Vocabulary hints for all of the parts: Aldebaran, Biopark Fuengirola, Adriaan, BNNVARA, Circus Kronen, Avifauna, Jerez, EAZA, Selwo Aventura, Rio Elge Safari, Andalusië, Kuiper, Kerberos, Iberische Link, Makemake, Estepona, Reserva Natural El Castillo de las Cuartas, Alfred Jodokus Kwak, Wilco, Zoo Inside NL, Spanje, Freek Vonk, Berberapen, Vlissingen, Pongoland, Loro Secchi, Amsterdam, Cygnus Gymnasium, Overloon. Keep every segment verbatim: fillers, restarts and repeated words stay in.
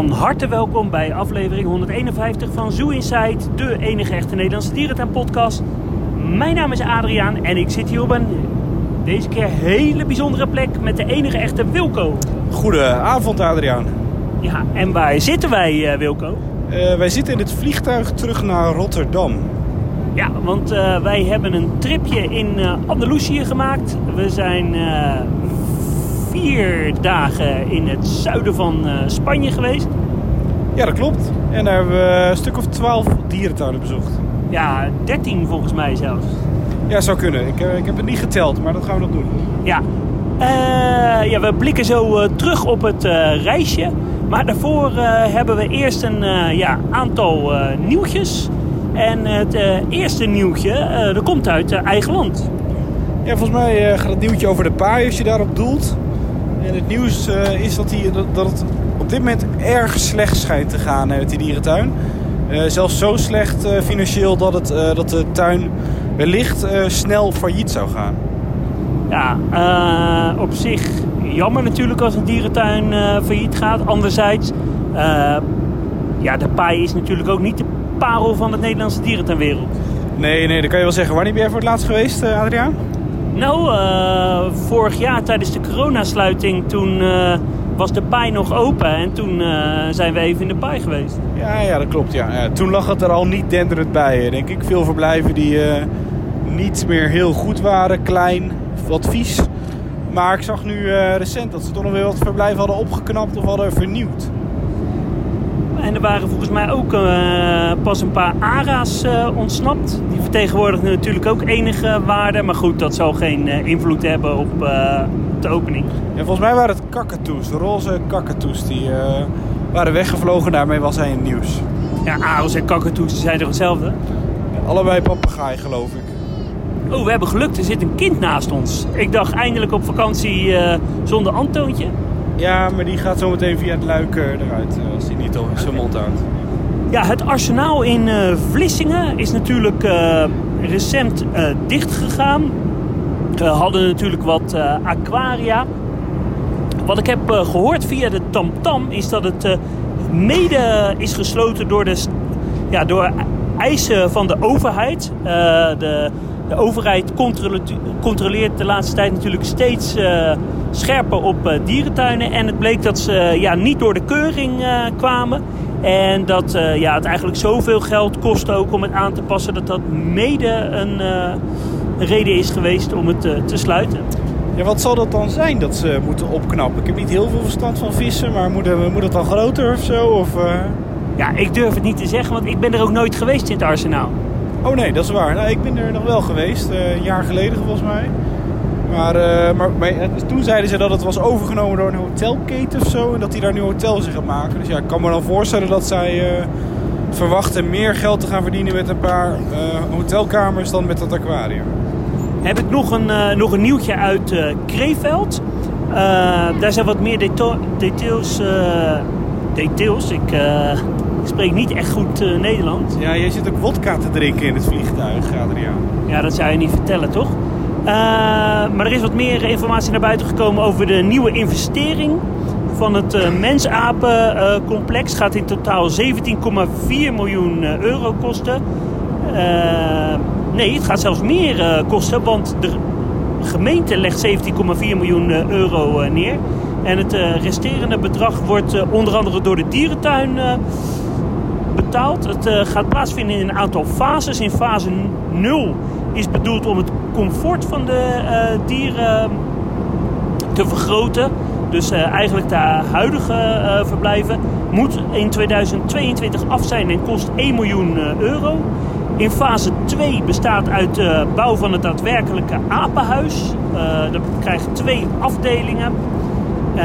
Van harte welkom bij aflevering honderdeenenvijftig van Zoo Inside, de enige echte Nederlandse dierentuinpodcast. Mijn naam is Adriaan en ik zit hier op een deze keer hele bijzondere plek met de enige echte Wilco. Goedenavond Adriaan. Ja, en waar zitten wij, Wilco? Uh, wij zitten in het vliegtuig terug naar Rotterdam. Ja, want uh, wij hebben een tripje in uh, Andalusië gemaakt. We zijn uh, vier dagen in het zuiden van uh, Spanje geweest. Ja, dat klopt. En daar hebben we een stuk of twaalf dierentuinen bezocht. Ja, dertien volgens mij zelfs. Ja, zou kunnen. Ik, uh, ik heb het niet geteld, maar dat gaan we nog doen. Ja, uh, ja we blikken zo uh, terug op het uh, reisje. Maar daarvoor uh, hebben we eerst een uh, ja, aantal uh, nieuwtjes. En het uh, eerste nieuwtje, uh, dat komt uit uh, eigen land. Ja, volgens mij uh, gaat het nieuwtje over de P A I als je daarop doelt. En het nieuws uh, is dat, die, dat, dat het op dit moment erg slecht schijnt te gaan met die dierentuin. Uh, zelfs zo slecht uh, financieel dat, het, uh, dat de tuin wellicht uh, snel failliet zou gaan. Ja, uh, op zich jammer natuurlijk als een dierentuin uh, failliet gaat. Anderzijds, uh, ja, de P A I is natuurlijk ook niet de parel van het Nederlandse dierentuinwereld. Nee, nee, dat kan je wel zeggen. Wanneer ben jij voor het laatst geweest, uh, Adriaan? Nou, uh, vorig jaar tijdens de coronasluiting, toen uh, was de P A I nog open en toen uh, zijn we even in de P A I geweest. Ja, ja, dat klopt. Ja. Ja, toen lag het er al niet denderend bij, denk ik. Veel verblijven die uh, niet meer heel goed waren, klein, wat vies. Maar ik zag nu uh, recent dat ze toch nog weer wat verblijven hadden opgeknapt of hadden vernieuwd. En er waren volgens mij ook uh, pas een paar ara's uh, ontsnapt. Die vertegenwoordigen natuurlijk ook enige waarde. Maar goed, dat zal geen uh, invloed hebben op uh, de opening. Ja, volgens mij waren het kakatoes, roze kakatoes. Die uh, waren weggevlogen, daarmee was hij in het nieuws. Ja, arels en kakatoes zijn toch hetzelfde? Ja, allebei papegaai, geloof ik. Oh, we hebben geluk, er zit een kind naast ons. Ik dacht eindelijk op vakantie uh, zonder Antoontje. Ja, maar die gaat zo meteen via het luik eruit, als hij niet al in zijn mond houdt. Ja, het Arsenaal in uh, Vlissingen is natuurlijk uh, recent uh, dichtgegaan. We hadden natuurlijk wat uh, aquaria. Wat ik heb uh, gehoord via de TamTam is dat het uh, mede is gesloten door de ja, door eisen van de overheid. Uh, de, de overheid controleert, controleert de laatste tijd natuurlijk steeds uh, scherper op uh, dierentuinen. En het bleek dat ze uh, ja, niet door de keuring uh, kwamen. En dat uh, ja, het eigenlijk zoveel geld kostte ook om het aan te passen. Dat dat mede een, uh, een reden is geweest om het uh, te sluiten. Ja, wat zal dat dan zijn dat ze moeten opknappen? Ik heb niet heel veel verstand van vissen. Maar moet, moet het dan groter of zo? Of, uh... Ja, ik durf het niet te zeggen. Want ik ben er ook nooit geweest in het Arsenaal. Oh nee, dat is waar. Nou, ik ben er nog wel geweest. Uh, een jaar geleden volgens mij. Maar, uh, maar, maar toen zeiden ze dat het was overgenomen door een hotelketen of zo. En dat die daar nu hotels in gaat maken. Dus ja, ik kan me dan voorstellen dat zij uh, verwachten meer geld te gaan verdienen met een paar uh, hotelkamers dan met dat aquarium. Heb ik nog een, uh, nog een nieuwtje uit uh, Krefeld. Uh, daar zijn wat meer deta- details... Uh, details, ik... Uh... Ik spreek niet echt goed uh, Nederland. Ja, jij zit ook wodka te drinken in het vliegtuig, Adriaan. Ja, dat zou je niet vertellen, toch? Uh, maar er is wat meer informatie naar buiten gekomen over de nieuwe investering van het uh, mensapencomplex. Uh, gaat in totaal zeventien komma vier miljoen euro kosten. Uh, nee, het gaat zelfs meer uh, kosten, want de gemeente legt zeventien komma vier miljoen euro uh, neer. En het uh, resterende bedrag wordt uh, onder andere door de dierentuin uh, betaald. Het uh, gaat plaatsvinden in een aantal fases. In fase nul is bedoeld om het comfort van de uh, dieren te vergroten. Dus uh, eigenlijk de huidige uh, verblijven moet in tweeduizend tweeëntwintig af zijn en kost één miljoen euro. In fase twee bestaat uit de uh, bouw van het daadwerkelijke apenhuis. Uh, dat krijgt twee afdelingen. Uh,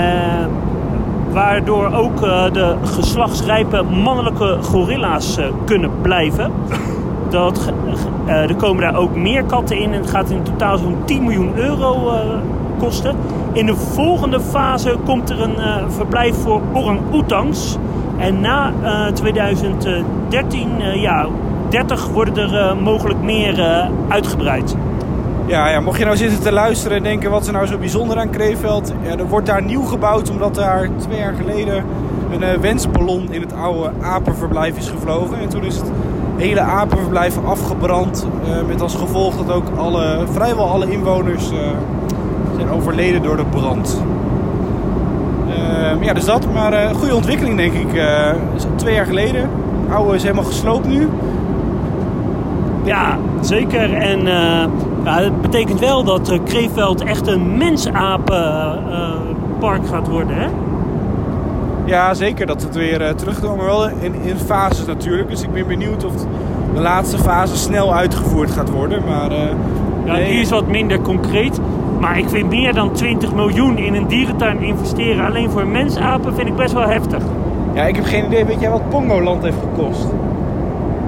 waardoor ook uh, de geslachtsrijpe mannelijke gorilla's uh, kunnen blijven. Dat, uh, er komen daar ook meer katten in en het gaat in totaal zo'n tien miljoen euro uh, kosten. In de volgende fase komt er een uh, verblijf voor orang-oetangs. En na uh, tweeduizend dertien, uh, ja, dertig worden er uh, mogelijk meer uh, uitgebreid. Ja, ja, mocht je nou zitten te luisteren en denken wat is er nou zo bijzonder aan Krefeld. Ja, er wordt daar nieuw gebouwd omdat daar twee jaar geleden een uh, wensballon in het oude apenverblijf is gevlogen. En toen is het hele apenverblijf afgebrand. Uh, met als gevolg dat ook alle, vrijwel alle inwoners uh, zijn overleden door de brand. Uh, ja, dus dat. Maar uh, goede ontwikkeling, denk ik. Uh, dus twee jaar geleden. Het oude is helemaal gesloopt nu. Ja, zeker. En uh, ja, dat betekent wel dat uh, Krefeld echt een mensapenpark uh, gaat worden, hè? Ja, zeker. Dat het weer uh, terugkomt. Maar wel in, in fases natuurlijk. Dus ik ben benieuwd of de laatste fase snel uitgevoerd gaat worden. Maar, uh, ja, nee. Die is wat minder concreet. Maar ik vind meer dan twintig miljoen in een dierentuin investeren alleen voor mensapen vind ik best wel heftig. Ja, ik heb geen idee. Weet jij wat Pongoland heeft gekost?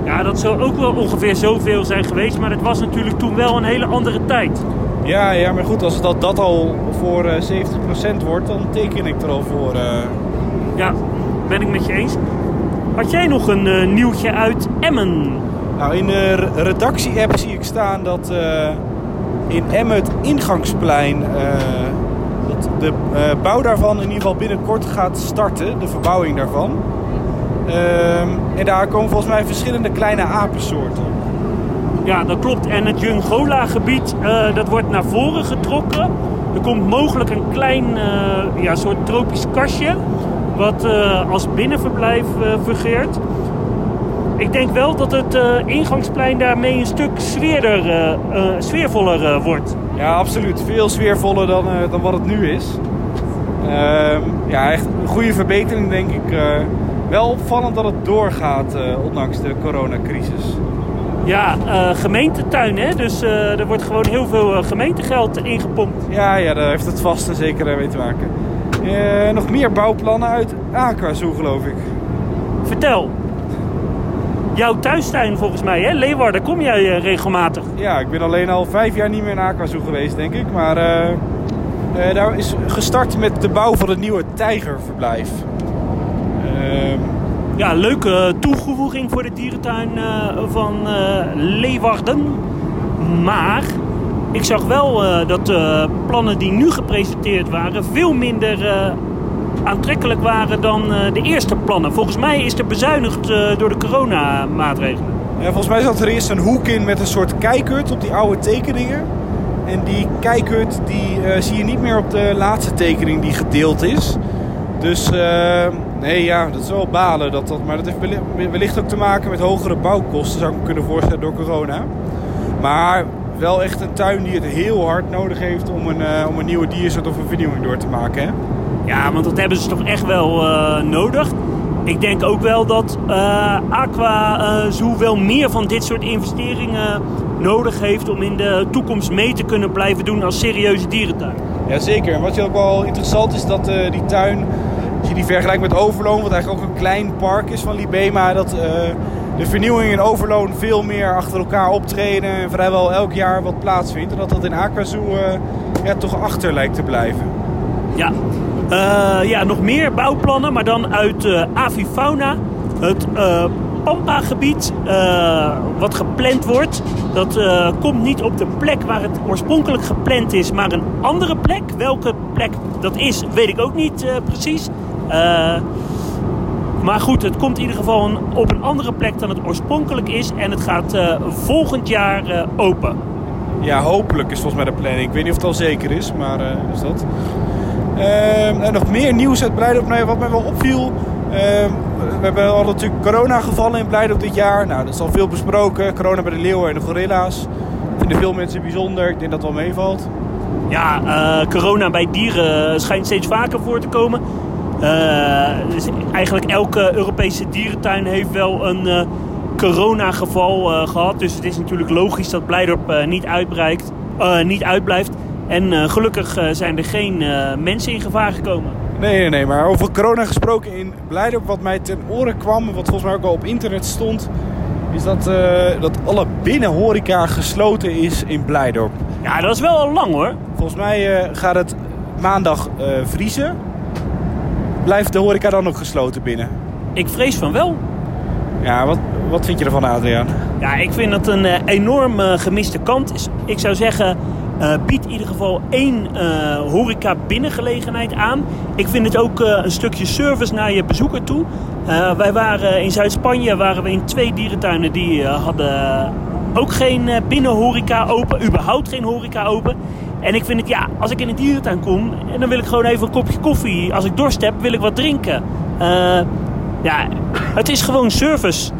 Ja, dat zou ook wel ongeveer zoveel zijn geweest. Maar het was natuurlijk toen wel een hele andere tijd. Ja, ja, maar goed. Als het dat, dat al voor uh, zeventig procent wordt, dan teken ik er al voor. Uh... Ja, ben ik met je eens. Had jij nog een uh, nieuwtje uit Emmen? Nou, in de re- redactie-app zie ik staan dat uh, in Emmen het ingangsplein... Uh, dat de uh, bouw daarvan in ieder geval binnenkort gaat starten. De verbouwing daarvan. Um, en daar komen volgens mij verschillende kleine apensoorten. Ja, dat klopt. En het Jungola-gebied, uh, dat wordt naar voren getrokken. Er komt mogelijk een klein uh, ja, soort tropisch kastje, wat uh, als binnenverblijf uh, fungeert. Ik denk wel dat het uh, ingangsplein daarmee een stuk sfeerder, uh, uh, sfeervoller uh, wordt. Ja, absoluut. Veel sfeervoller dan, uh, dan wat het nu is. Uh, ja, echt een goede verbetering, denk ik. Uh, Wel opvallend dat het doorgaat, uh, ondanks de coronacrisis. Ja, uh, gemeentetuin, hè? Dus uh, er wordt gewoon heel veel uh, gemeentegeld ingepompt. Ja, ja, daar heeft het vast en zeker mee te maken. Uh, nog meer bouwplannen uit AquaZoo, geloof ik. Vertel. Jouw thuistuin volgens mij, hè? Leeuwarden, kom jij uh, regelmatig? Ja, ik ben alleen al vijf jaar niet meer in AquaZoo geweest, denk ik. Maar uh, uh, daar is gestart met de bouw van het nieuwe tijgerverblijf. Ja, leuke toevoeging voor de dierentuin van Leeuwarden. Maar ik zag wel dat de plannen die nu gepresenteerd waren veel minder aantrekkelijk waren dan de eerste plannen. Volgens mij is er bezuinigd door de coronamaatregelen. Ja, volgens mij zat er eerst een hoek in met een soort kijkhut op die oude tekeningen. En die kijkhut die, uh, zie je niet meer op de laatste tekening die gedeeld is. Dus... Uh... Nee, ja, dat is wel balen. Dat, dat, maar dat heeft wellicht ook te maken met hogere bouwkosten, zou ik me kunnen voorstellen, door corona. Maar wel echt een tuin die het heel hard nodig heeft om een, uh, om een nieuwe diersoort of een vernieuwing door te maken, hè? Ja, want dat hebben ze toch echt wel uh, nodig. Ik denk ook wel dat uh, AquaZoo uh, wel meer van dit soort investeringen nodig heeft om in de toekomst mee te kunnen blijven doen als serieuze dierentuin. Jazeker. En wat ook wel interessant is, dat uh, die tuin... Als je die vergelijkt met Overloon, wat eigenlijk ook een klein park is van Libema, dat uh, de vernieuwing in Overloon veel meer achter elkaar optreden en vrijwel elk jaar wat plaatsvindt. En dat dat in AquaZoo uh, ja, toch achter lijkt te blijven. Ja, uh, ja nog meer bouwplannen, maar dan uit uh, Avifauna, het uh, Pampa-gebied, uh, wat gepland wordt. Dat uh, komt niet op de plek waar het oorspronkelijk gepland is, maar een andere plek. Welke plek dat is, weet ik ook niet uh, precies. Uh, maar goed, het komt in ieder geval een, op een andere plek dan het oorspronkelijk is. En het gaat uh, volgend jaar uh, open. Ja, hopelijk is volgens mij de planning. Ik weet niet of het al zeker is, maar uh, is dat. Uh, en nog meer nieuws uit Blijdorp. Nee, wat mij wel opviel. Uh, we hebben al natuurlijk coronagevallen in Blijdorp dit jaar. Nou, dat is al veel besproken. Corona bij de leeuwen en de gorilla's. Dat vinden veel mensen bijzonder. Ik denk dat het wel meevalt. Ja, uh, corona bij dieren schijnt steeds vaker voor te komen. Uh, dus eigenlijk elke Europese dierentuin heeft wel een uh, coronageval uh, gehad. Dus het is natuurlijk logisch dat Blijdorp uh, niet, uitbreikt, uh, niet uitblijft. En uh, gelukkig uh, zijn er geen uh, mensen in gevaar gekomen. Nee, nee, nee. Maar over corona gesproken in Blijdorp, wat mij ten oren kwam, en wat volgens mij ook al op internet stond, is dat, uh, dat alle binnenhoreca gesloten is in Blijdorp. Ja, dat is wel al lang hoor. Volgens mij uh, gaat het maandag uh, vriezen. Blijft de horeca dan ook gesloten binnen? Ik vrees van wel. Ja, wat, wat vind je ervan, Adriaan? Ja, ik vind dat een uh, enorm uh, gemiste kans. Ik zou zeggen, Uh, biedt in ieder geval één uh, horeca binnengelegenheid aan. Ik vind het ook uh, een stukje service naar je bezoeker toe. Uh, wij waren in Zuid-Spanje waren we in twee dierentuinen die uh, hadden ook geen uh, binnenhoreca open, überhaupt geen horeca open. En ik vind het, ja, als ik in een dierentuin kom en dan wil ik gewoon even een kopje koffie. Als ik dorst heb, wil ik wat drinken. Uh, ja, het is gewoon service.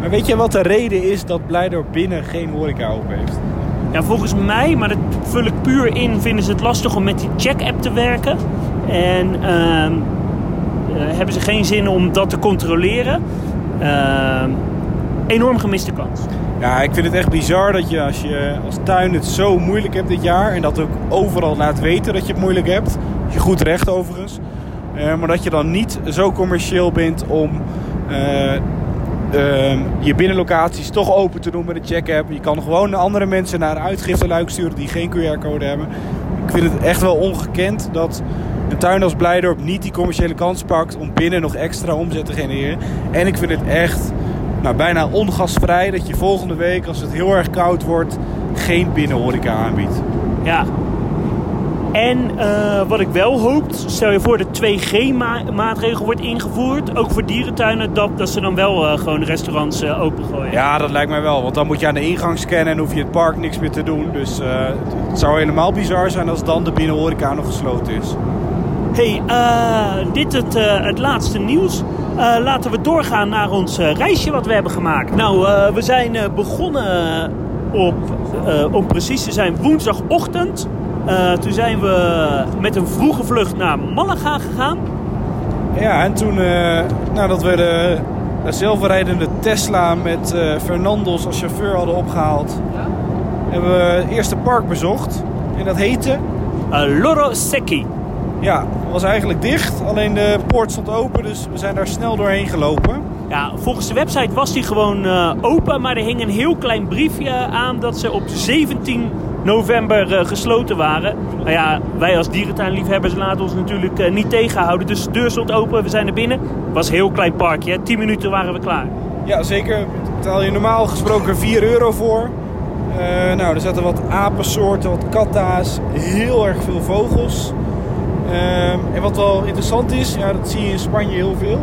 Maar weet je wat de reden is dat Blijdorp binnen geen horeca open heeft? Ja, volgens mij, maar dat vul ik puur in, vinden ze het lastig om met die check-app te werken. En uh, uh, hebben ze geen zin om dat te controleren. Uh, enorm gemiste kans. Ja, ik vind het echt bizar dat je als je als tuin het zo moeilijk hebt dit jaar. En dat ook overal laat weten dat je het moeilijk hebt. Als je goed recht overigens. Uh, maar dat je dan niet zo commercieel bent om... Uh, Uh, je binnenlocaties toch open te doen met de check-app. Je kan gewoon andere mensen naar uitgifteluik sturen die geen Q R-code hebben. Ik vind het echt wel ongekend dat een tuin als Blijdorp niet die commerciële kans pakt om binnen nog extra omzet te genereren. En ik vind het echt nou, bijna ongastvrij dat je volgende week, als het heel erg koud wordt, geen binnenhoreca aanbiedt. Ja. En uh, wat ik wel hoop, stel je voor dat twee G-maatregel wordt ingevoerd, ook voor dierentuinen, dat, dat ze dan wel uh, gewoon restaurants uh, opengooien. Ja, dat lijkt mij wel, want dan moet je aan de ingang scannen en hoef je het park niks meer te doen. Dus uh, het zou helemaal bizar zijn als dan de binnenhoreca nog gesloten is. Hé, hey, uh, dit het, uh, het laatste nieuws. Uh, laten we doorgaan naar ons uh, reisje wat we hebben gemaakt. Nou, uh, we zijn uh, begonnen op, uh, om precies te zijn, woensdagochtend. Uh, toen zijn we met een vroege vlucht naar Malaga gegaan. Ja, en toen uh, nadat we de, de zelfrijdende Tesla met uh, Fernando als chauffeur hadden opgehaald... Ja? ...hebben we het eerste park bezocht. En dat heette... Uh, Loro Secchi. Ja, het was eigenlijk dicht. Alleen de poort stond open, dus we zijn daar snel doorheen gelopen. Ja, volgens de website was die gewoon uh, open, maar er hing een heel klein briefje aan dat ze op zeventien november uh, gesloten waren. Nou ja, wij als dierentuinliefhebbers laten ons natuurlijk uh, niet tegenhouden. Dus de deur stond open, we zijn er binnen. Het was een heel klein parkje, hè? tien minuten waren we klaar. Ja, zeker. Betaal je normaal gesproken vier euro voor. Uh, nou, er zaten wat apensoorten, wat katta's, heel erg veel vogels. Uh, en wat wel interessant is, ja, dat zie je in Spanje heel veel...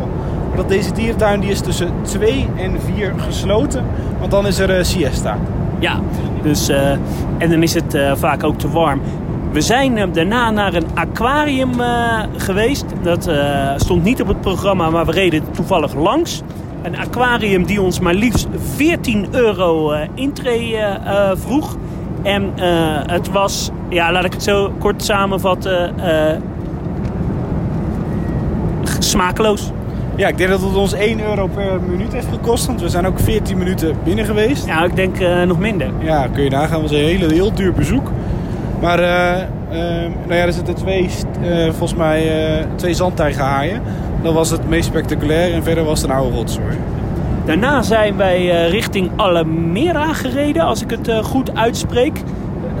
dat deze dierentuin die is tussen twee en vier gesloten, want dan is er uh, siesta. Ja, dus, uh, en dan is het uh, vaak ook te warm. We zijn uh, daarna naar een aquarium uh, geweest. Dat uh, stond niet op het programma, maar we reden toevallig langs. Een aquarium die ons maar liefst veertien euro uh, intree uh, uh, vroeg. En uh, het was, ja, laat ik het zo kort samenvatten, uh, smakeloos. Ja, ik denk dat het ons één euro per minuut heeft gekost, want we zijn ook veertien minuten binnen geweest. Ja, ik denk uh, nog minder. Ja, kun je nagaan, was een hele, heel duur bezoek. Maar uh, uh, nou ja, er zitten twee, uh, volgens mij, uh, twee zandtijgerhaaien. Dat was het meest spectaculair en verder was het een oude rotzooi. Daarna zijn wij uh, richting Alamera gereden, als ik het uh, goed uitspreek.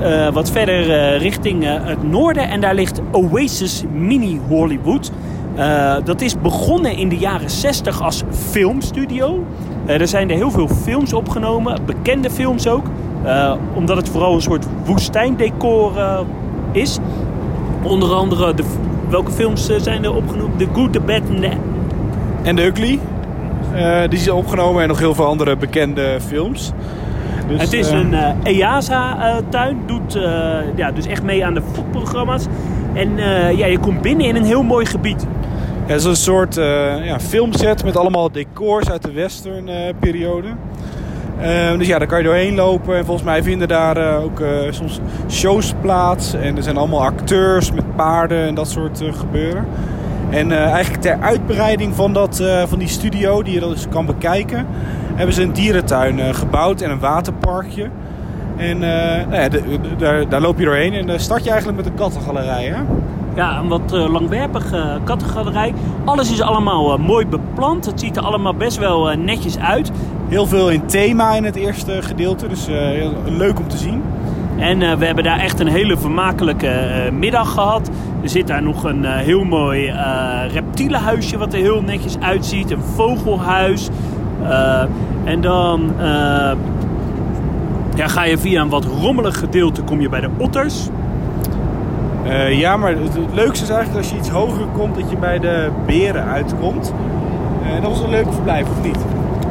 Uh, wat verder uh, richting uh, het noorden en daar ligt Oasis Mini Hollywood. Uh, dat is begonnen in de jaren zestig als filmstudio. Uh, er zijn er heel veel films opgenomen, bekende films ook. Uh, omdat het vooral een soort woestijndecor uh, is. Onder andere, de, welke films uh, zijn er opgenomen? The Good, the Bad, and the... and the Ugly. Uh, die zijn opgenomen en nog heel veel andere bekende films. Dus, het is uh... een uh, EAZA-tuin. Uh, doet uh, ja, dus echt mee aan de voetprogramma's. En uh, ja, je komt binnen in een heel mooi gebied. Ja, het is een soort uh, ja, filmset met allemaal decors uit de western uh, periode. Uh, dus ja, daar kan je doorheen lopen. En volgens mij vinden daar uh, ook uh, soms shows plaats. En er zijn allemaal acteurs met paarden en dat soort uh, gebeuren. En uh, eigenlijk ter uitbreiding van, dat, uh, van die studio, die je dan dus kan bekijken... hebben ze een dierentuin uh, gebouwd en een waterparkje. En uh, nou ja, de, de, de, daar loop je doorheen en dan start je eigenlijk met een kattengalerij, hè? Ja, een wat uh, langwerpige kattengalerij. Alles is allemaal uh, mooi beplant. Het ziet er allemaal best wel uh, netjes uit. Heel veel in thema in het eerste gedeelte, dus uh, heel, leuk om te zien. En uh, we hebben daar echt een hele vermakelijke uh, middag gehad. Er zit daar nog een uh, heel mooi uh, reptielenhuisje wat er heel netjes uitziet. Een vogelhuis. Uh, en dan... Uh, Daar ga je via een wat rommelig gedeelte, kom je bij de otters. Uh, ja, maar het, het leukste is eigenlijk als je iets hoger komt, dat je bij de beren uitkomt. Uh, dat was een leuk verblijf, of niet?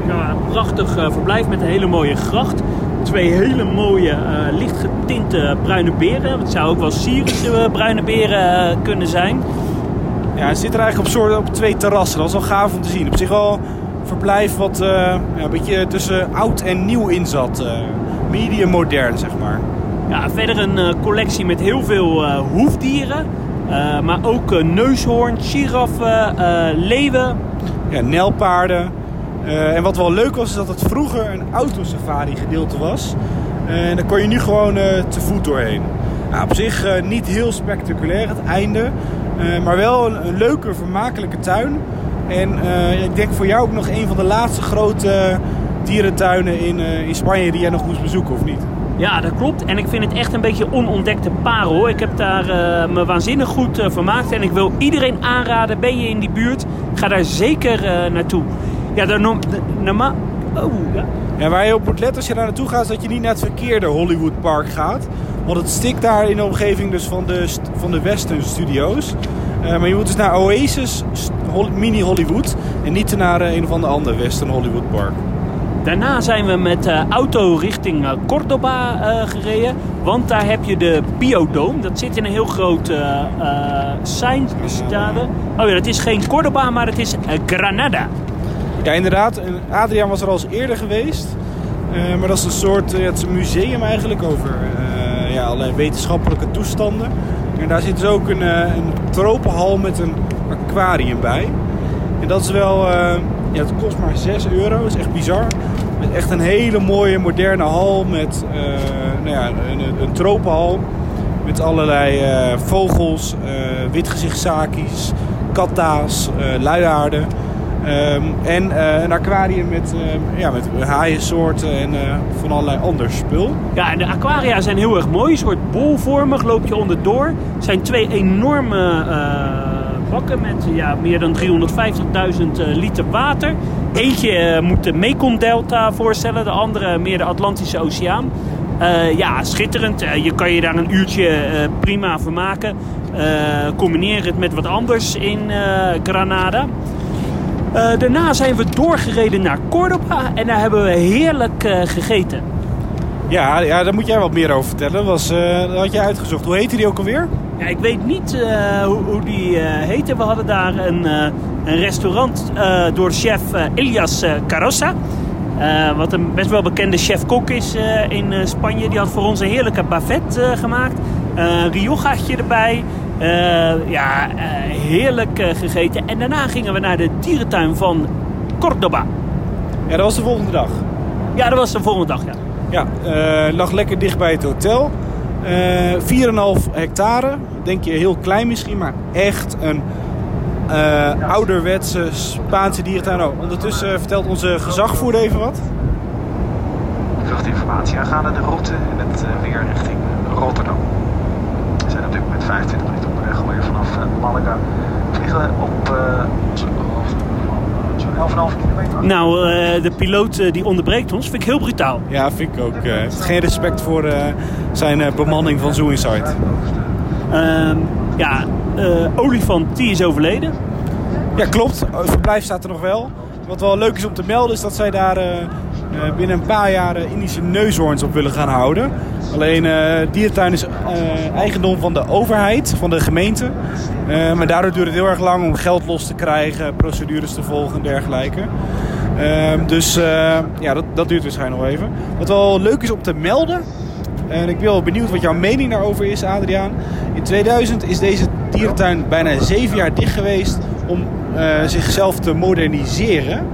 Ja, een prachtig uh, verblijf met een hele mooie gracht. Twee hele mooie, uh, lichtgetinte bruine beren. Het zou ook wel Syrische uh, bruine beren uh, kunnen zijn. Ja, het zit er eigenlijk op, soort, op twee terrassen. Dat is wel gaaf om te zien. Op zich wel een verblijf wat uh, ja, een beetje tussen oud en nieuw in zat. Uh, medium modern, zeg maar. Ja, verder een uh, collectie met heel veel uh, hoefdieren. Uh, maar ook uh, neushoorn, giraffen, uh, leeuwen. Ja, nijlpaarden. Uh, en wat wel leuk was, is dat het vroeger een autosafari gedeelte was. Uh, en daar kon je nu gewoon uh, te voet doorheen. Nou, op zich uh, niet heel spectaculair, het einde. Uh, maar wel een, een leuke, vermakelijke tuin. En uh, ik denk voor jou ook nog een van de laatste grote dierentuinen in, uh, in Spanje die jij nog moest bezoeken, of niet? Ja, dat klopt. En ik vind het echt een beetje onontdekte parel. Ik heb daar uh, me waanzinnig goed uh, vermaakt. En ik wil iedereen aanraden, ben je in die buurt, ga daar zeker uh, naartoe. Ja, daar noem... Normaal... Oh, ja. Ja, waar je op moet letten als je daar naartoe gaat, is dat je niet naar het verkeerde Hollywood Park gaat. Want het stikt daar in de omgeving dus van de, van de Western Studios. Uh, maar je moet dus naar Oasis Mini Hollywood en niet naar uh, een of ander ander Western Hollywood Park. Daarna zijn we met uh, auto richting uh, Córdoba uh, gereden. Want daar heb je de biodoom. Dat zit in een heel groot uh, uh, seinstade. Oh ja, dat is geen Córdoba, maar het is uh, Granada. Ja, inderdaad. Adriaan was er al eens eerder geweest. Uh, maar dat is een soort ja, het is een museum eigenlijk over uh, ja, allerlei wetenschappelijke toestanden. En daar zit dus ook een, uh, een tropenhal met een aquarium bij. En dat is wel... Uh, ja, het kost maar zes euro. Dat is echt bizar. Het is echt een hele mooie moderne hal met uh, nou ja, een, een tropenhal. Met allerlei uh, vogels, uh, witgezichtsakies, katta's, uh, luiaarden. Um, en uh, een aquarium met, um, ja, met haaiensoorten en uh, van allerlei ander spul. Ja, en de aquaria zijn heel erg mooi. Een soort bolvormig, loop je onderdoor. Het zijn twee enorme uh, bakken met ja, meer dan driehonderdvijftigduizend uh, liter water. Eentje uh, moet de Mekong-delta voorstellen, de andere meer de Atlantische Oceaan. Uh, ja, schitterend. Uh, je kan je daar een uurtje uh, prima vermaken. Uh, combineer het met wat anders in uh, Granada. Uh, daarna zijn we doorgereden naar Córdoba en daar hebben we heerlijk uh, gegeten. Ja, ja, daar moet jij wat meer over vertellen. Was, uh, dat had jij uitgezocht. Hoe heette die ook alweer? Ja, ik weet niet uh, hoe, hoe die uh, heette. We hadden daar een, uh, een restaurant uh, door chef uh, Elias Carossa. Uh, wat een best wel bekende chef-kok is uh, in uh, Spanje. Die had voor ons een heerlijke bavet uh, gemaakt. Uh, Riojaatje erbij. Uh, ja, uh, heerlijk uh, gegeten. En daarna gingen we naar de dierentuin van Córdoba. Ja, dat was de volgende dag. Ja, dat was de volgende dag, ja. Ja, uh, lag lekker dicht bij het hotel. Uh, vier komma vijf hectare. Denk je heel klein misschien, maar echt een uh, ouderwetse Spaanse dierentuin. Oh, ondertussen uh, vertelt onze gezagvoerder even wat. Ik vraag informatie aangaande de route en het uh, weer richting Rotterdam. We zijn natuurlijk met vijfentwintig minuten onderweg alweer vanaf uh, Malaga. We vliegen op uh, onze hoofd van elf komma vijf kilometer. Nou, uh, de piloot uh, die onderbreekt ons vind ik heel brutaal. Ja, vind ik ook. Uh, geen respect voor uh, zijn uh, bemanning van Zoo Insight. Uh, ja, uh, Olifant, die is overleden. Ja, klopt. Het verblijf staat er nog wel. Wat wel leuk is om te melden is dat zij daar... Uh, Uh, binnen een paar jaar uh, Indische neushoorns op willen gaan houden. Alleen uh, dierentuin is uh, eigendom van de overheid, van de gemeente. Uh, maar daardoor duurt het heel erg lang om geld los te krijgen, procedures te volgen en dergelijke. Uh, dus uh, ja, dat, dat duurt waarschijnlijk nog even. Wat wel leuk is om te melden, en ik ben wel benieuwd wat jouw mening daarover is, Adriaan. In tweeduizend is deze dierentuin bijna zeven jaar dicht geweest om uh, zichzelf te moderniseren.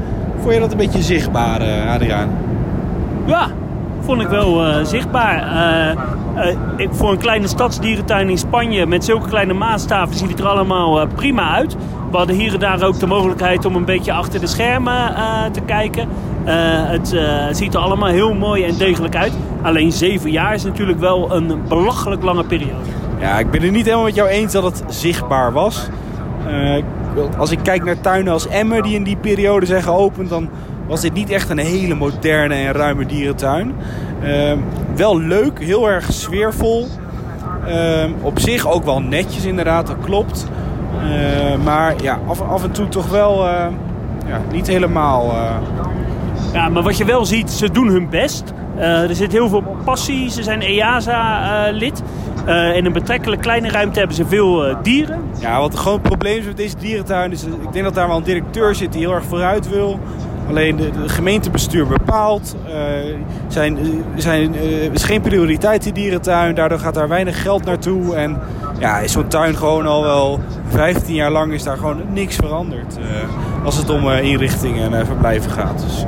Vond je dat een beetje zichtbaar, Adriaan? Ja, vond ik wel uh, zichtbaar. Uh, uh, ik, voor een kleine stadsdierentuin in Spanje met zulke kleine maatstaven ziet het er allemaal uh, prima uit. We hadden hier en daar ook de mogelijkheid om een beetje achter de schermen uh, te kijken. Uh, het uh, ziet er allemaal heel mooi en degelijk uit. Alleen zeven jaar is natuurlijk wel een belachelijk lange periode. Ja, ik ben het niet helemaal met jou eens dat het zichtbaar was. Uh, Als ik kijk naar tuinen als Emmen die in die periode zijn geopend... dan was dit niet echt een hele moderne en ruime dierentuin. Uh, wel leuk, heel erg sfeervol. Uh, op zich ook wel netjes inderdaad, dat klopt. Uh, maar ja, af, af en toe toch wel uh, ja, niet helemaal... Uh... Ja, maar wat je wel ziet, ze doen hun best. Uh, er zit heel veel passie, ze zijn E A Z A-lid. Uh, uh, in een betrekkelijk kleine ruimte hebben ze veel uh, dieren. Ja, wat gewoon het probleem is met deze dierentuin is... Ik denk dat daar wel een directeur zit die heel erg vooruit wil... Alleen de, de gemeentebestuur bepaalt. Er zijn, zijn, is geen prioriteit die dierentuin. Daardoor gaat daar weinig geld naartoe. En ja, is zo'n tuin gewoon al wel vijftien jaar lang is daar gewoon niks veranderd. Uh, als het om uh, inrichtingen en uh, verblijven gaat. Dus.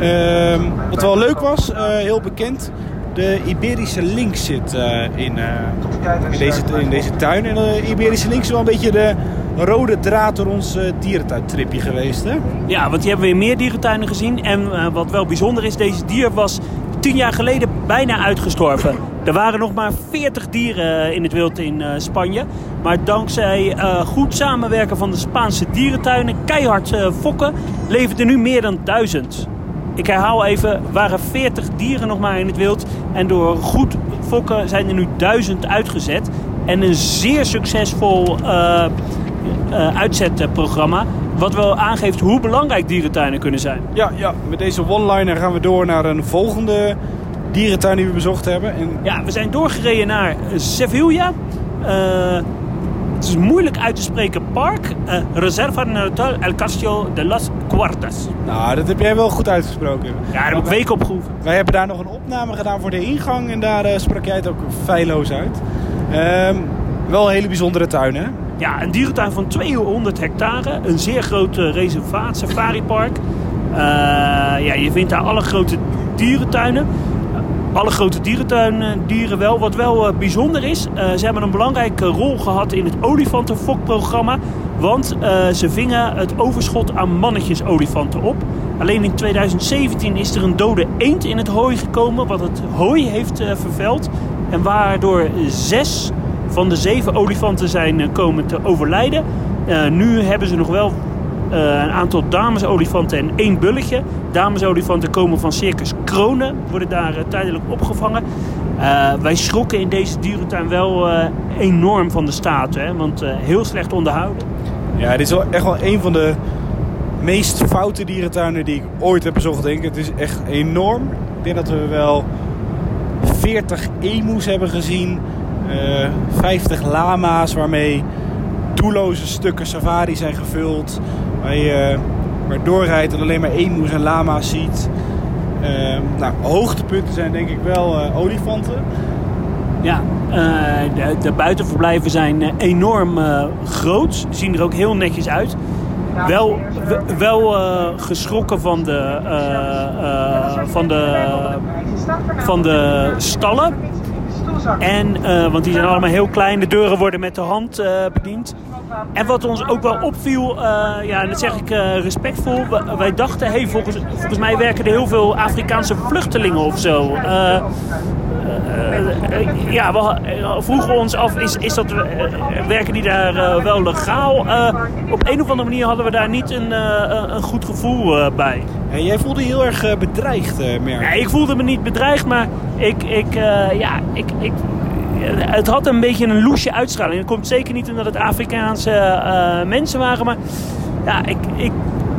Uh, wat wel leuk was, uh, heel bekend. De Iberische Link zit uh, in, uh, in, deze, in deze tuin. En de Iberische Link is wel een beetje de... Een rode draad door ons uh, dierentuintripje geweest, hè? Ja, want die hebben we in meer dierentuinen gezien. En uh, wat wel bijzonder is, deze dier was tien jaar geleden bijna uitgestorven. Er waren nog maar veertig dieren in het wild in uh, Spanje. Maar dankzij uh, goed samenwerken van de Spaanse dierentuinen, keihard uh, fokken, leven er nu meer dan duizend. Ik herhaal even, er waren veertig dieren nog maar in het wild. En door goed fokken zijn er nu duizend uitgezet. En een zeer succesvol... Uh, Uh, uitzetprogramma, wat wel aangeeft hoe belangrijk dierentuinen kunnen zijn. Ja, ja, met deze one-liner gaan we door naar een volgende dierentuin die we bezocht hebben. En... Ja, we zijn doorgereden naar Sevilla. Uh, het is moeilijk uit te spreken park. Uh, Reserva Natural El Castillo de las Cuartas. Nou, dat heb jij wel goed uitgesproken. Ja, daar heb ik weken op geoefend. Wij hebben daar nog een opname gedaan voor de ingang en daar uh, sprak jij het ook feilloos uit. Uh, wel een hele bijzondere tuin, hè? Ja, een dierentuin van tweehonderd hectare. Een zeer groot uh, reservaat, safaripark. Uh, ja, je vindt daar alle grote dierentuinen. Uh, alle grote dierentuinen, dieren wel. Wat wel uh, bijzonder is, uh, ze hebben een belangrijke rol gehad in het olifantenfokprogramma. Want uh, ze vingen het overschot aan mannetjesolifanten op. Alleen in tweeduizend zeventien is er een dode eend in het hooi gekomen. Wat het hooi heeft uh, vervuild. En waardoor zes... van de zeven olifanten zijn komen te overlijden. Uh, nu hebben ze nog wel uh, een aantal damesolifanten en één bulletje. Damesolifanten komen van Circus Kronen, worden daar uh, tijdelijk opgevangen. Uh, wij schrokken in deze dierentuin wel uh, enorm van de staat, hè? Want uh, heel slecht onderhouden. Ja, dit is wel echt wel een van de meest foute dierentuinen die ik ooit heb bezocht, denk ik. Het is echt enorm. Ik denk dat we wel veertig emoes hebben gezien. Uh, vijftig lama's waarmee doelloze stukken safari zijn gevuld. Waar je uh, maar doorrijdt en alleen maar emoes en lama's ziet. Uh, nou, hoogtepunten zijn denk ik wel uh, olifanten. Ja, uh, de, de buitenverblijven zijn enorm uh, groot. Zien er ook heel netjes uit. Wel, wel uh, geschrokken van de, uh, uh, van de, van de stallen. En, uh, want die zijn allemaal heel klein. De deuren worden met de hand uh, bediend. En wat ons ook wel opviel, uh, ja, en dat zeg ik uh, respectvol. W- wij dachten, hey, volgens, volgens mij werken er heel veel Afrikaanse vluchtelingen of zo. Uh, uh, uh, ja, we vroegen we ons af, is, is dat, uh, werken die daar uh, wel legaal? Uh, op een of andere manier hadden we daar niet een, uh, een goed gevoel uh, bij. En jij voelde je heel erg uh, bedreigd, uh, merk. Ja, ik voelde me niet bedreigd, maar ik, ik, uh, ja, ik, ik, het had een beetje een loesje uitstraling. Het komt zeker niet omdat het Afrikaanse uh, mensen waren, maar ja, ik, ik,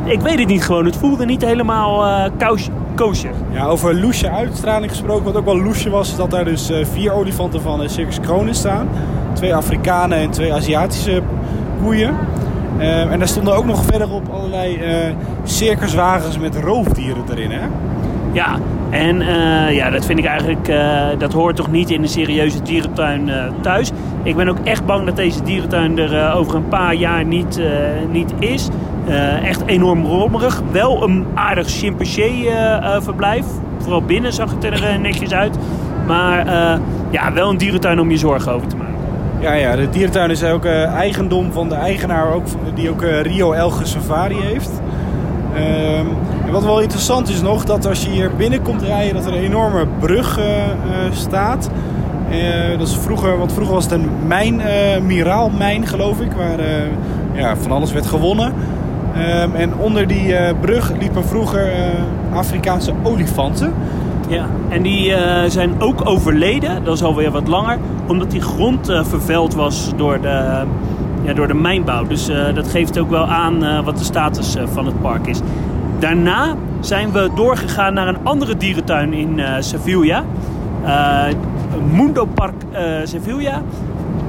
ik weet het niet gewoon. Het voelde niet helemaal uh, kosher. Ja, over loesje uitstraling gesproken, wat ook wel loesje was, is dat daar dus uh, vier olifanten van uh, Circus Kronen staan. Twee Afrikanen en twee Aziatische koeien. Uh, en daar stonden ook nog verder op allerlei uh, circuswagens met roofdieren erin, hè? Ja, en uh, ja, dat vind ik eigenlijk... Uh, dat hoort toch niet in een serieuze dierentuin uh, thuis. Ik ben ook echt bang dat deze dierentuin er uh, over een paar jaar niet, uh, niet is. Uh, echt enorm rommerig. Wel een aardig chimpansee uh, uh, verblijf. Vooral binnen zag het er uh, netjes uit. Maar uh, ja, wel een dierentuin om je zorgen over te maken. Ja, ja, de dierentuin is ook uh, eigendom van de eigenaar, ook, die ook uh, Rio Elge Safari heeft. Uh, en wat wel interessant is nog, dat als je hier binnenkomt rijden, dat er een enorme brug uh, uh, staat. Uh, dat is vroeger, want vroeger was het een mijn, uh, Miraalmijn, geloof ik, waar uh, ja, van alles werd gewonnen. Um, en onder die uh, brug liepen vroeger uh, Afrikaanse olifanten. Ja, en die uh, zijn ook overleden, dat is alweer wat langer, omdat die grond uh, vervuild was door de, ja, door de mijnbouw. Dus uh, dat geeft ook wel aan uh, wat de status uh, van het park is. Daarna zijn we doorgegaan naar een andere dierentuin in uh, Sevilla. Uh, Mundo Park uh, Sevilla.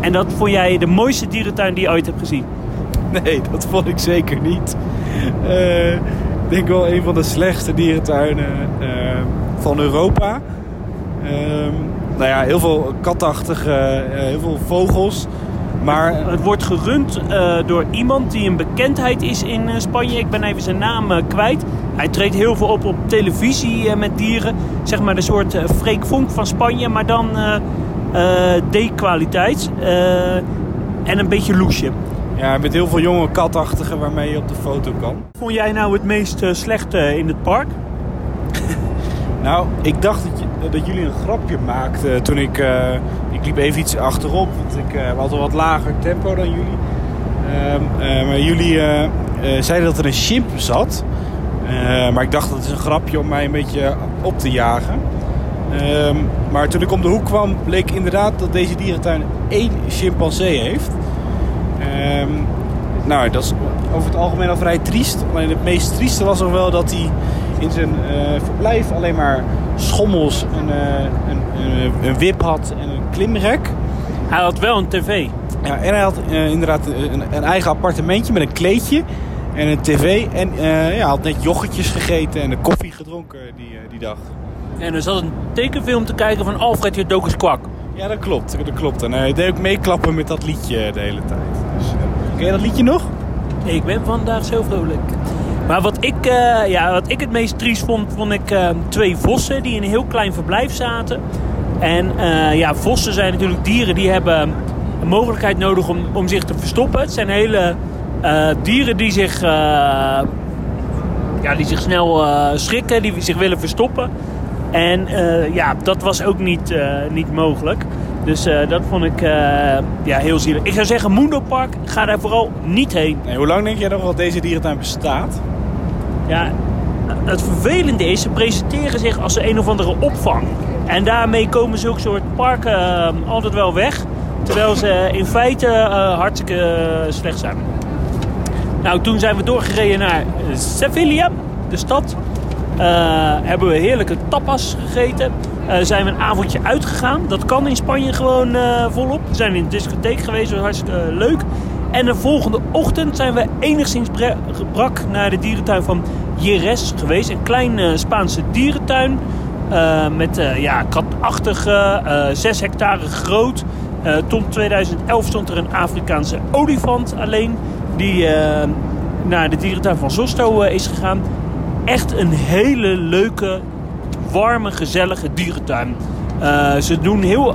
En dat vond jij de mooiste dierentuin die je ooit hebt gezien? Nee, dat vond ik zeker niet. Uh, ik denk wel een van de slechtste dierentuinen uh, van Europa. Uh, nou ja, heel veel katachtige, uh, heel veel vogels. Maar het, het wordt gerund uh, door iemand die een bekendheid is in uh, Spanje. Ik ben even zijn naam uh, kwijt. Hij treedt heel veel op op televisie uh, met dieren. Zeg maar een soort uh, Freek Vonk van Spanje, maar dan uh, uh, D-kwaliteit. Uh, en een beetje loesje. Ja, met heel veel jonge katachtigen waarmee je op de foto kan. Wat vond jij nou het meest uh, slechte uh, in het park? Nou, ik dacht dat, je, dat jullie een grapje maakten toen ik... Uh, ik liep even iets achterop, want ik uh, had al wat lager tempo dan jullie. Um, uh, maar jullie uh, uh, zeiden dat er een chimp zat. Uh, maar ik dacht dat is een grapje om mij een beetje op te jagen. Um, maar toen ik om de hoek kwam, bleek inderdaad dat deze dierentuin één chimpansee heeft. Um, nou, dat is over het algemeen al vrij triest. Alleen het meest trieste was nog wel dat hij in zijn uh, verblijf alleen maar schommels, een, uh, een, een, een wip had en een klimrek. Hij had wel een tv. Ja, en hij had uh, inderdaad een, een eigen appartementje met een kleedje en een tv. En uh, ja, had net yoghurtjes gegeten en de koffie gedronken die, uh, die dag. En er zat een tekenfilm te kijken van Alfred Jodokus Kwak. Ja, dat klopt. Dat klopt. En hij uh, deed ook meeklappen met dat liedje de hele tijd. Dus, uh, ken je dat liedje nog? Nee, ik ben vandaag zo vrolijk. Maar wat ik, uh, ja, wat ik het meest triest vond, vond ik uh, twee vossen die in een heel klein verblijf zaten. En uh, ja, vossen zijn natuurlijk dieren die hebben een mogelijkheid nodig om, om zich te verstoppen. Het zijn hele uh, dieren die zich, uh, ja, die zich snel uh, schrikken, die zich willen verstoppen. En uh, ja, dat was ook niet, uh, niet mogelijk. Dus uh, dat vond ik uh, ja, heel zielig. Ik zou zeggen, Mundo Park, ga daar vooral niet heen. Nee, hoe lang denk jij nog dat deze dierentuin bestaat? Ja, het vervelende is, ze presenteren zich als een of andere opvang. En daarmee komen zulke soort parken uh, altijd wel weg. Terwijl ze in feite uh, hartstikke uh, slecht zijn. Nou, toen zijn we doorgereden naar Sevilla, de stad. Uh, hebben we heerlijke tapas gegeten. Uh, zijn we een avondje uitgegaan. Dat kan in Spanje gewoon uh, volop. We zijn in een discotheek geweest, dat was hartstikke uh, leuk. En de volgende ochtend zijn we enigszins bre- brak naar de dierentuin van Jerez geweest. Een kleine uh, Spaanse dierentuin. Uh, met uh, ja, katachtige, uh, zes hectare groot. Uh, tot tweeduizend elf stond er een Afrikaanse olifant alleen. Die uh, naar de dierentuin van Sosto uh, is gegaan. Echt een hele leuke, warme, gezellige dierentuin. Uh, ze doen heel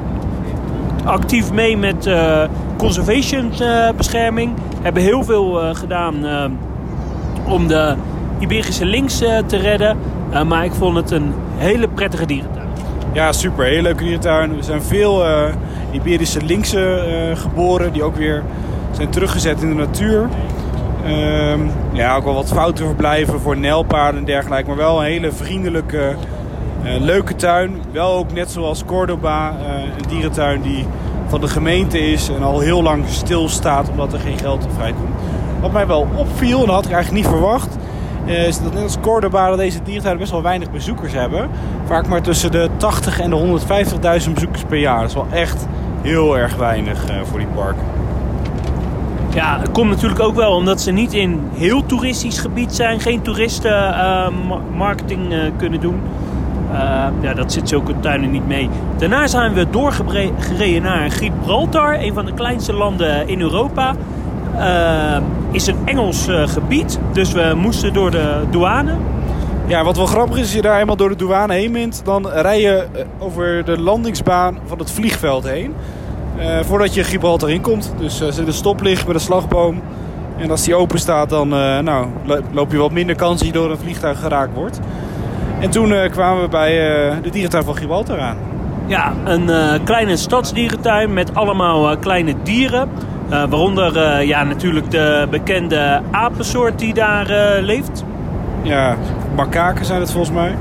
actief mee met uh, conservation uh, bescherming. Hebben heel veel uh, gedaan uh, om de Iberische Links uh, te redden. Uh, maar ik vond het een hele prettige dierentuin. Ja, super. Hele leuke dierentuin. Er zijn veel uh, Iberische Linksen uh, geboren. Die ook weer zijn teruggezet in de natuur. Um, ja, ook wel wat fouten verblijven voor nijlpaarden en dergelijke. Maar wel een hele vriendelijke, uh, leuke tuin. Wel ook net zoals Córdoba, uh, een dierentuin die van de gemeente is en al heel lang stilstaat omdat er geen geld vrijkomt. Wat mij wel opviel, en dat had ik eigenlijk niet verwacht, uh, is dat net als Córdoba dat deze dierentuin best wel weinig bezoekers hebben. Vaak maar tussen de tachtig en de honderdvijftigduizend bezoekers per jaar. Dat is wel echt heel erg weinig uh, voor die parken. Ja, dat komt natuurlijk ook wel omdat ze niet in heel toeristisch gebied zijn. Geen toeristen uh, marketing uh, kunnen doen. Uh, ja, dat zit zulke tuinen niet mee. Daarna zijn we doorgereden naar Gibraltar. Een van de kleinste landen in Europa. Uh, is een Engels uh, gebied. Dus we moesten door de douane. Ja, wat wel grappig is, als je daar eenmaal door de douane heen bent, dan rij je over de landingsbaan van het vliegveld heen. Uh, voordat je Gibraltar inkomt. Dus uh, er zit een stoplicht bij de slagboom. En als die open staat, dan uh, nou, loop je wat minder kans dat je door een vliegtuig geraakt wordt. En toen uh, kwamen we bij uh, de dierentuin van Gibraltar aan. Ja, een uh, kleine stadsdierentuin met allemaal uh, kleine dieren. Uh, waaronder uh, ja, natuurlijk de bekende apensoort die daar uh, leeft. Ja, makaken zijn het volgens mij.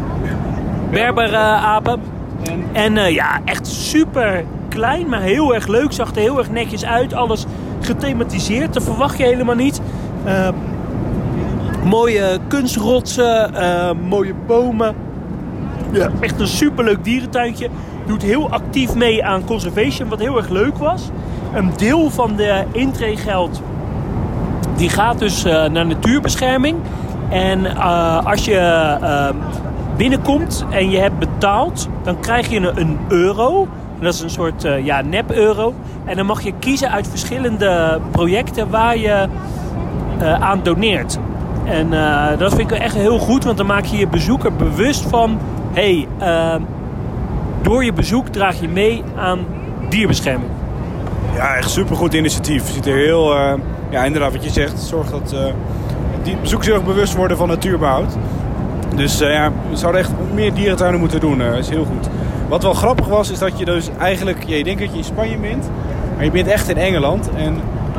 Berberapen. Uh, en en uh, ja, echt super klein, maar heel erg leuk. Zag er heel erg netjes uit. Alles gethematiseerd. Dat verwacht je helemaal niet. Uh, mooie kunstrotsen. Uh, mooie bomen. Ja. Echt een superleuk dierentuintje. Doet heel actief mee aan conservation, wat heel erg leuk was. Een deel van de intreegeld die gaat dus uh, naar natuurbescherming. En uh, als je uh, binnenkomt en je hebt betaald, dan krijg je een, een euro. En dat is een soort uh, ja, nep-euro. En dan mag je kiezen uit verschillende projecten waar je uh, aan doneert. En uh, dat vind ik echt heel goed, want dan maak je je bezoeker bewust van... Hé, hey, uh, door je bezoek draag je mee aan dierbescherming. Ja, echt supergoed initiatief. Je ziet er heel, uh, ja, inderdaad wat je zegt, zorgt dat uh, die bezoekers heel erg bewust worden van natuurbehoud. Dus uh, ja, we zouden echt meer dierentuinen moeten doen. Dat uh, is heel goed. Wat wel grappig was, is dat je dus eigenlijk, ja, je denkt dat je in Spanje bent, maar je bent echt in Engeland. En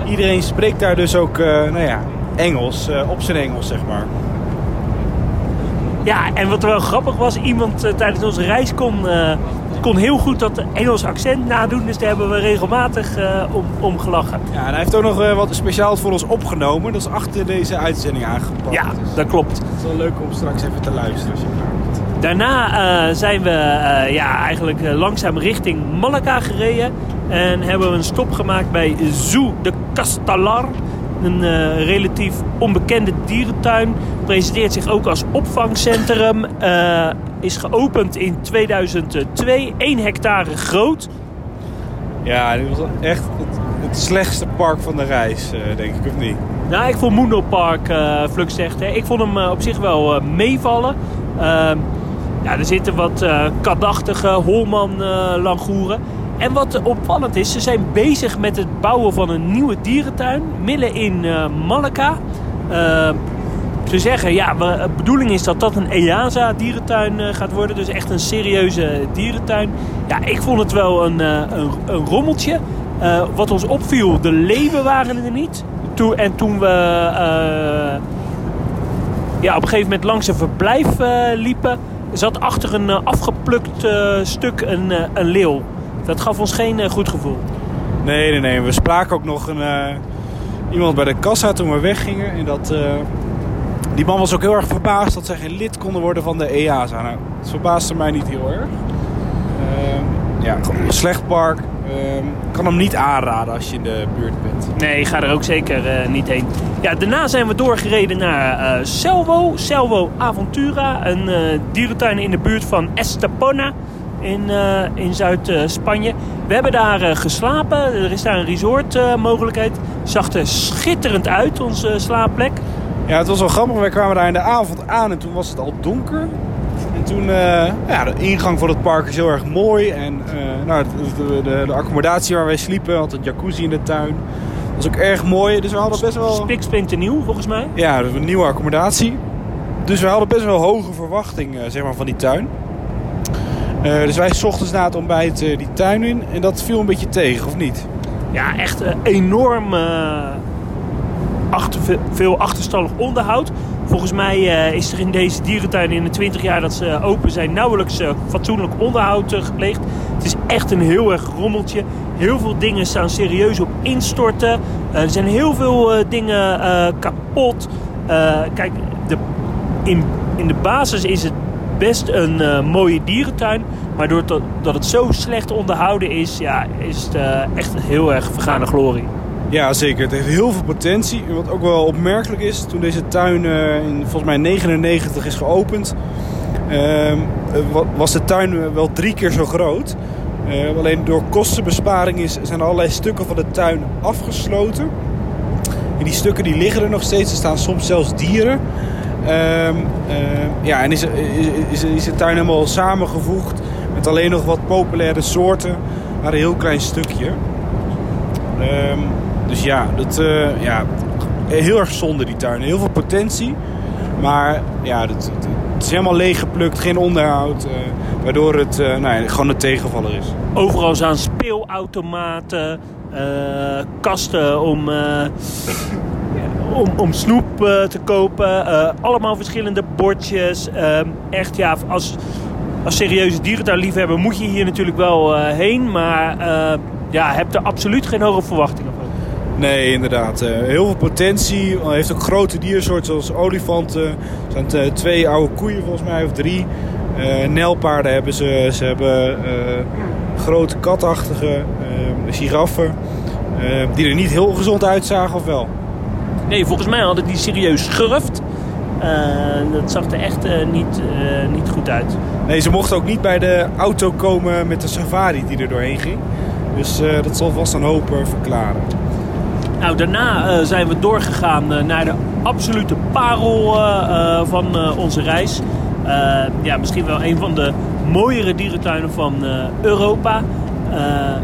iedereen spreekt daar dus ook, uh, nou ja, Engels, uh, op zijn Engels, zeg maar. Ja, en wat wel grappig was, iemand uh, tijdens onze reis kon, uh, kon heel goed dat Engels accent nadoen. Dus daar hebben we regelmatig uh, om, om gelachen. Ja, en hij heeft ook nog uh, wat speciaals voor ons opgenomen. Dat is achter deze uitzending aangepakt. Ja, dus dat klopt. Het is wel leuk om straks even te luisteren als je klaar bent. Daarna uh, zijn we uh, ja, eigenlijk uh, langzaam richting Malaga gereden. En hebben we een stop gemaakt bij Zoo de Castalar. Een uh, relatief onbekende dierentuin. Presenteert zich ook als opvangcentrum. Uh, is geopend in tweeduizend twee. één hectare groot. Ja, dit was echt het, het slechtste park van de reis, uh, denk ik, of niet? Nou, ik vond Mundo Park, uh, Flux zegt, hè, ik vond hem uh, op zich wel uh, meevallen. Uh, ja, er zitten wat uh, katachtige Holman-langoeren. Uh, En wat opvallend is, ze zijn bezig met het bouwen van een nieuwe dierentuin midden in uh, Malaga. Uh, ze zeggen, ja, de bedoeling is dat dat een E A Z A dierentuin uh, gaat worden. Dus echt een serieuze dierentuin. Ja, ik vond het wel een, uh, een, een rommeltje. Uh, wat ons opviel, de leeuwen waren er niet. Toen, en toen we uh, ja, op een gegeven moment langs een verblijf uh, liepen, zat achter een uh, afgeplukt uh, stuk een, uh, een leeuw. Dat gaf ons geen uh, goed gevoel. Nee, nee, nee. We spraken ook nog een, uh, iemand bij de kassa toen we weggingen. En dat, uh, die man was ook heel erg verbaasd dat zij geen lid konden worden van de E A Z A. Nou, dat verbaasde mij niet heel erg. Uh, ja, een slecht park. Ik uh, kan hem niet aanraden als je in de buurt bent. Nee, ga er ook zeker uh, niet heen. Ja, daarna zijn we doorgereden naar uh, Selwo. Selwo Aventura. Een uh, dierentuin in de buurt van Estepona. In, uh, in Zuid-Spanje. Uh, we hebben daar uh, geslapen. Er is daar een resortmogelijkheid. Uh, zag er schitterend uit, onze uh, slaapplek. Ja, het was wel grappig. Wij kwamen daar in de avond aan en toen was het al donker. En toen, uh, ja, de ingang van het park is heel erg mooi. En uh, nou, de, de, de accommodatie waar wij sliepen had een jacuzzi in de tuin. Dat was ook erg mooi. Dus we hadden best wel... Spiksplinternieuw, volgens mij. Ja, dus een nieuwe accommodatie. Dus we hadden best wel hoge verwachting, uh, zeg maar, van die tuin. Uh, dus wij 's ochtends na het ontbijt uh, die tuin in. En dat viel een beetje tegen, of niet? Ja, echt uh, enorm uh, achter, veel achterstallig onderhoud. Volgens mij uh, is er in deze dierentuin in de twintig jaar dat ze open zijn... nauwelijks uh, fatsoenlijk onderhoud uh, gepleegd. Het is echt een heel erg rommeltje. Heel veel dingen staan serieus op instorten. Uh, er zijn heel veel uh, dingen uh, kapot. Uh, kijk, de, in, in de basis is het... best een uh, mooie dierentuin, maar doordat het zo slecht onderhouden is, ja, is het uh, echt heel erg vergane glorie. Ja, zeker. Het heeft heel veel potentie. Wat ook wel opmerkelijk is, toen deze tuin uh, in, volgens mij negenennegentig is geopend, uh, was de tuin wel drie keer zo groot. Uh, alleen door kostenbesparing is, zijn allerlei stukken van de tuin afgesloten. En die stukken die liggen er nog steeds. Er staan soms zelfs dieren. Um, uh, ja, en is, is, is, is de tuin helemaal samengevoegd met alleen nog wat populaire soorten, maar een heel klein stukje. Um, dus ja, dat, uh, ja, heel erg zonde die tuin. Heel veel potentie, maar ja, dat, het is helemaal leeggeplukt, geen onderhoud, uh, waardoor het uh, nou ja, gewoon een tegenvaller is. Overal staan speelautomaten, uh, kasten om, uh, om, om snoep uh, te kopen. Uh, allemaal verschillende bordjes. Uh, echt, ja, als, als serieuze dierentuinliefhebber moet je hier natuurlijk wel uh, heen. Maar uh, ja, heb er absoluut geen hoge verwachtingen van. Nee, inderdaad. Uh, heel veel potentie. Hij heeft ook grote diersoorten zoals olifanten. Er zijn t- twee oude koeien volgens mij, of drie. Uh, Nijlpaarden hebben ze. Ze hebben uh, grote katachtige uh, giraffen. Uh, die er niet heel gezond uitzagen, of wel? Nee, volgens mij hadden die serieus schurft. Uh, dat zag er echt uh, niet, uh, niet goed uit. Nee, ze mochten ook niet bij de auto komen met de safari die er doorheen ging. Dus uh, dat zal vast een hoop uh, verklaren. Nou, daarna uh, zijn we doorgegaan uh, naar de absolute parel uh, uh, van uh, onze reis. Uh, ja, misschien wel een van de mooiere dierentuinen van uh, Europa. Uh,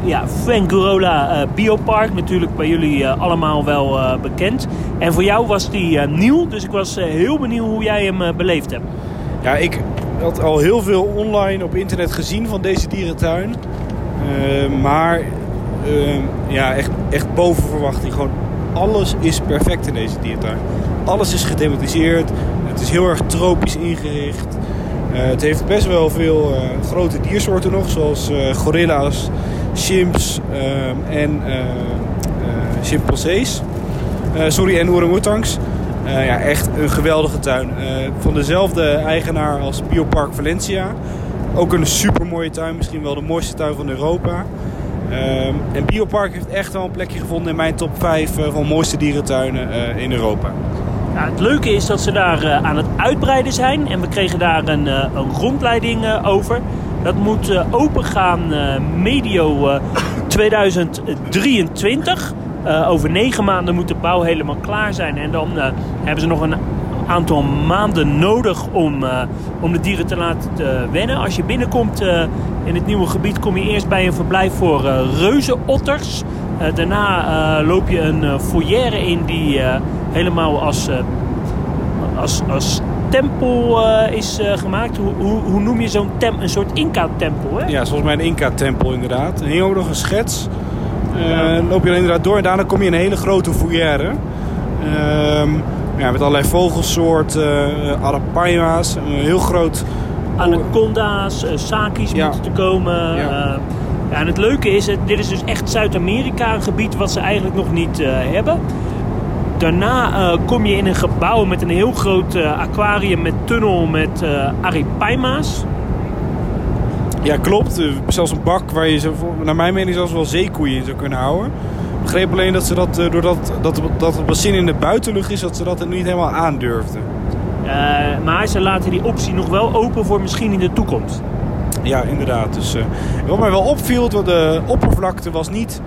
ja, Fuengirola uh, Biopark, natuurlijk bij jullie uh, allemaal wel uh, bekend. En voor jou was die uh, nieuw, dus ik was uh, heel benieuwd hoe jij hem uh, beleefd hebt. Ja, ik had al heel veel online op internet gezien van deze dierentuin. Uh, maar uh, ja, echt, echt boven verwachting. Gewoon alles is perfect in deze dierentuin. Alles is gethematiseerd. Het is heel erg tropisch ingericht. Uh, het heeft best wel veel uh, grote diersoorten nog, zoals uh, gorilla's, chimps uh, en uh, uh, chimpansees. Uh, sorry, en orangutangs. Uh, ja, echt een geweldige tuin. Uh, van dezelfde eigenaar als Biopark Valencia. Ook een supermooie tuin, misschien wel de mooiste tuin van Europa. Uh, en Biopark heeft echt wel een plekje gevonden in mijn top vijf uh, van mooiste dierentuinen uh, in Europa. Nou, het leuke is dat ze daar uh, aan het uitbreiden zijn. En we kregen daar een, uh, een rondleiding uh, over. Dat moet uh, opengaan uh, medio uh, tweeduizend drieëntwintig. Uh, over negen maanden moet de bouw helemaal klaar zijn. En dan uh, hebben ze nog een aantal maanden nodig om, uh, om de dieren te laten uh, wennen. Als je binnenkomt uh, in het nieuwe gebied kom je eerst bij een verblijf voor uh, reuzenotters. Uh, daarna uh, loop je een uh, foyer in die uh, helemaal als, uh, als, als tempel uh, is uh, gemaakt. Hoe, hoe, hoe noem je zo'n tempel? Een soort Inca-tempel, hè? Ja, zoals mijn Inca-tempel inderdaad. En hier ook nog een schets. Uh, ja. Loop je er inderdaad door en daarna kom je in een hele grote foyer. Uh, ja, met allerlei vogelsoorten, uh, arapaya's, een heel groot... Anaconda's, uh, sakis ja. moeten te komen... Ja. Uh, Ja, en het leuke is, dit is dus echt Zuid-Amerika, een gebied wat ze eigenlijk nog niet uh, hebben. Daarna uh, kom je in een gebouw met een heel groot uh, aquarium met tunnel met uh, aripaima's. Ja, klopt. Uh, zelfs een bak waar je, zo, naar mijn mening, zelfs wel zeekoeien in zou kunnen houden. Ik begreep alleen dat ze dat, uh, doordat dat, dat het bassin in de buitenlucht is, dat ze dat niet helemaal aandurfden. Uh, maar ze laten die optie nog wel open voor misschien in de toekomst. Ja, inderdaad. Dus, uh, wat mij wel opviel, de oppervlakte was niet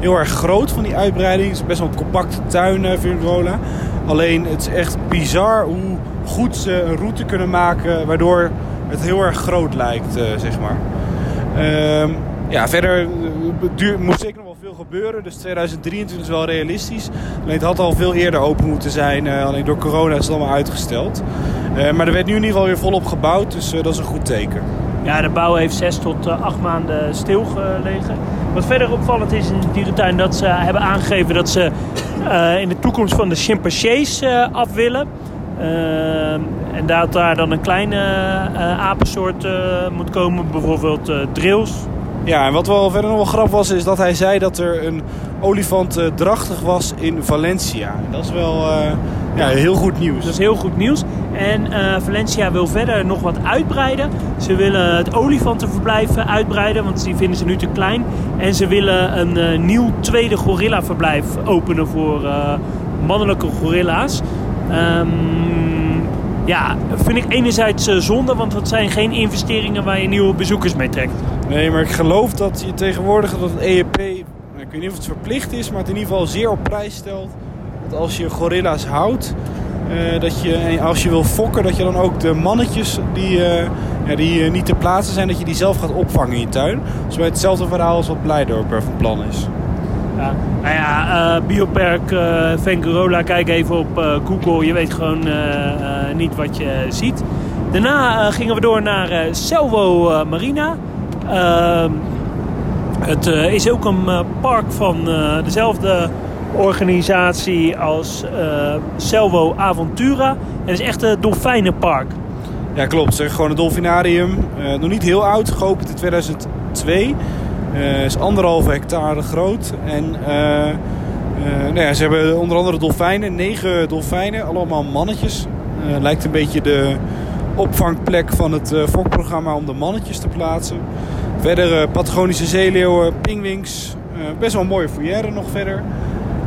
heel erg groot van die uitbreiding. Het is best wel een compacte tuin, uh, Fuengirola. Alleen, het is echt bizar hoe goed ze een route kunnen maken, waardoor het heel erg groot lijkt, uh, zeg maar. Uh, ja, verder duur, moest zeker nog wel veel gebeuren. Dus tweeduizend drieëntwintig is wel realistisch. Alleen, het had al veel eerder open moeten zijn. Uh, alleen door corona is het allemaal uitgesteld. Uh, maar er werd nu in ieder geval weer volop gebouwd. Dus uh, dat is een goed teken. Ja, de bouw heeft zes tot uh, acht maanden stilgelegen. Wat verder opvallend is in de dierentuin dat ze hebben aangegeven dat ze uh, in de toekomst van de chimpansees uh, af willen. Uh, en dat daar dan een kleine uh, apensoort uh, moet komen, bijvoorbeeld uh, drills. Ja, en wat wel verder nog wel grappig was, is dat hij zei dat er een olifant uh, drachtig was in Valencia. En dat is wel uh, ja, heel goed nieuws. Dat is heel goed nieuws. En uh, Valencia wil verder nog wat uitbreiden. Ze willen het olifantenverblijf uitbreiden, want die vinden ze nu te klein. En ze willen een uh, nieuw tweede gorillaverblijf openen voor uh, mannelijke gorilla's. Um, ja, vind ik enerzijds uh, zonde, want dat zijn geen investeringen waar je nieuwe bezoekers mee trekt. Nee, maar ik geloof dat je tegenwoordig dat het E E P, ik weet niet of het verplicht is, maar het in ieder geval zeer op prijs stelt dat als je gorilla's houdt, Uh, dat je, en als je wil fokken, dat je dan ook de mannetjes die, uh, ja, die uh, niet te plaatsen zijn, dat je die zelf gaat opvangen in je tuin. Dus bij hetzelfde verhaal als wat Blijdorp er van plan is. Ja, nou ja, uh, Biopark uh, Fuengirola, kijk even op uh, Google. Je weet gewoon uh, uh, niet wat je ziet. Daarna uh, gingen we door naar uh, Selwo uh, Marina. Uh, Het uh, is ook een uh, park van uh, dezelfde organisatie als uh, Selwo Aventura. En het is echt een dolfijnenpark. Ja, klopt. Zeg. Gewoon een dolfinarium. Uh, nog niet heel oud. Geopend in tweeduizend twee. Uh, is anderhalve hectare groot. En uh, uh, nou ja, ze hebben onder andere dolfijnen. Negen dolfijnen. Allemaal mannetjes. Uh, lijkt een beetje de opvangplek van het uh, fokprogramma om de mannetjes te plaatsen. Verder uh, Patagonische zeeleeuwen, pinguïns, uh, best wel een mooie fourrière nog verder.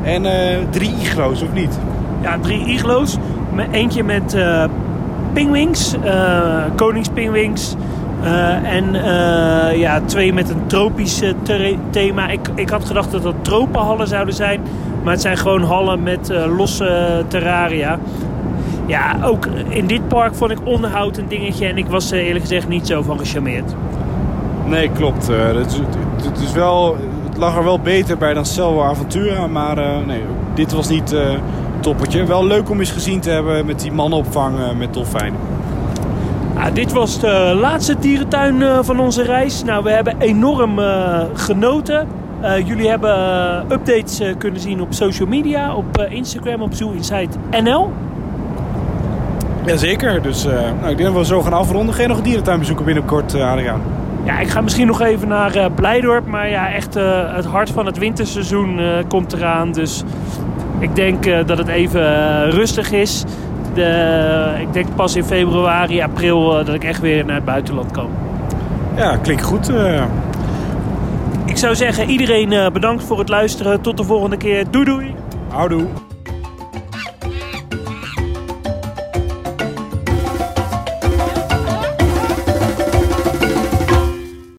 En uh, drie iglo's, of niet? Ja, drie iglo's. Eentje met uh, pinguïns, uh, koningspinguïns. Uh, en uh, ja, twee met een tropisch ter- thema. Ik, ik had gedacht dat dat tropenhallen zouden zijn. Maar het zijn gewoon hallen met uh, losse terraria. Ja, ook in dit park vond ik onderhoud een dingetje. En ik was uh, eerlijk gezegd niet zo van gecharmeerd. Nee, klopt. Uh, het, is, het, is wel, het lag er wel beter bij dan Selwo Aventura. Maar uh, nee, dit was niet uh, toppertje. Wel leuk om eens gezien te hebben met die mannenopvang uh, met dolfijnen. Ah, dit was de laatste dierentuin uh, van onze reis. Nou, we hebben enorm uh, genoten. Uh, jullie hebben uh, updates uh, kunnen zien op social media. Op uh, Instagram, op Zoo Inside N L. Jazeker. Dus uh, nou, ik denk dat we zo gaan afronden. Geen nog een dierentuin bezoeken binnenkort, uh, Adriaan. Ja, ik ga misschien nog even naar uh, Blijdorp. Maar ja, echt uh, het hart van het winterseizoen uh, komt eraan. Dus ik denk uh, dat het even uh, rustig is. De, uh, ik denk pas in februari, april uh, dat ik echt weer naar het buitenland kom. Ja, klinkt goed. Uh... Ik zou zeggen, iedereen uh, bedankt voor het luisteren. Tot de volgende keer. Doei doei. Houdoe.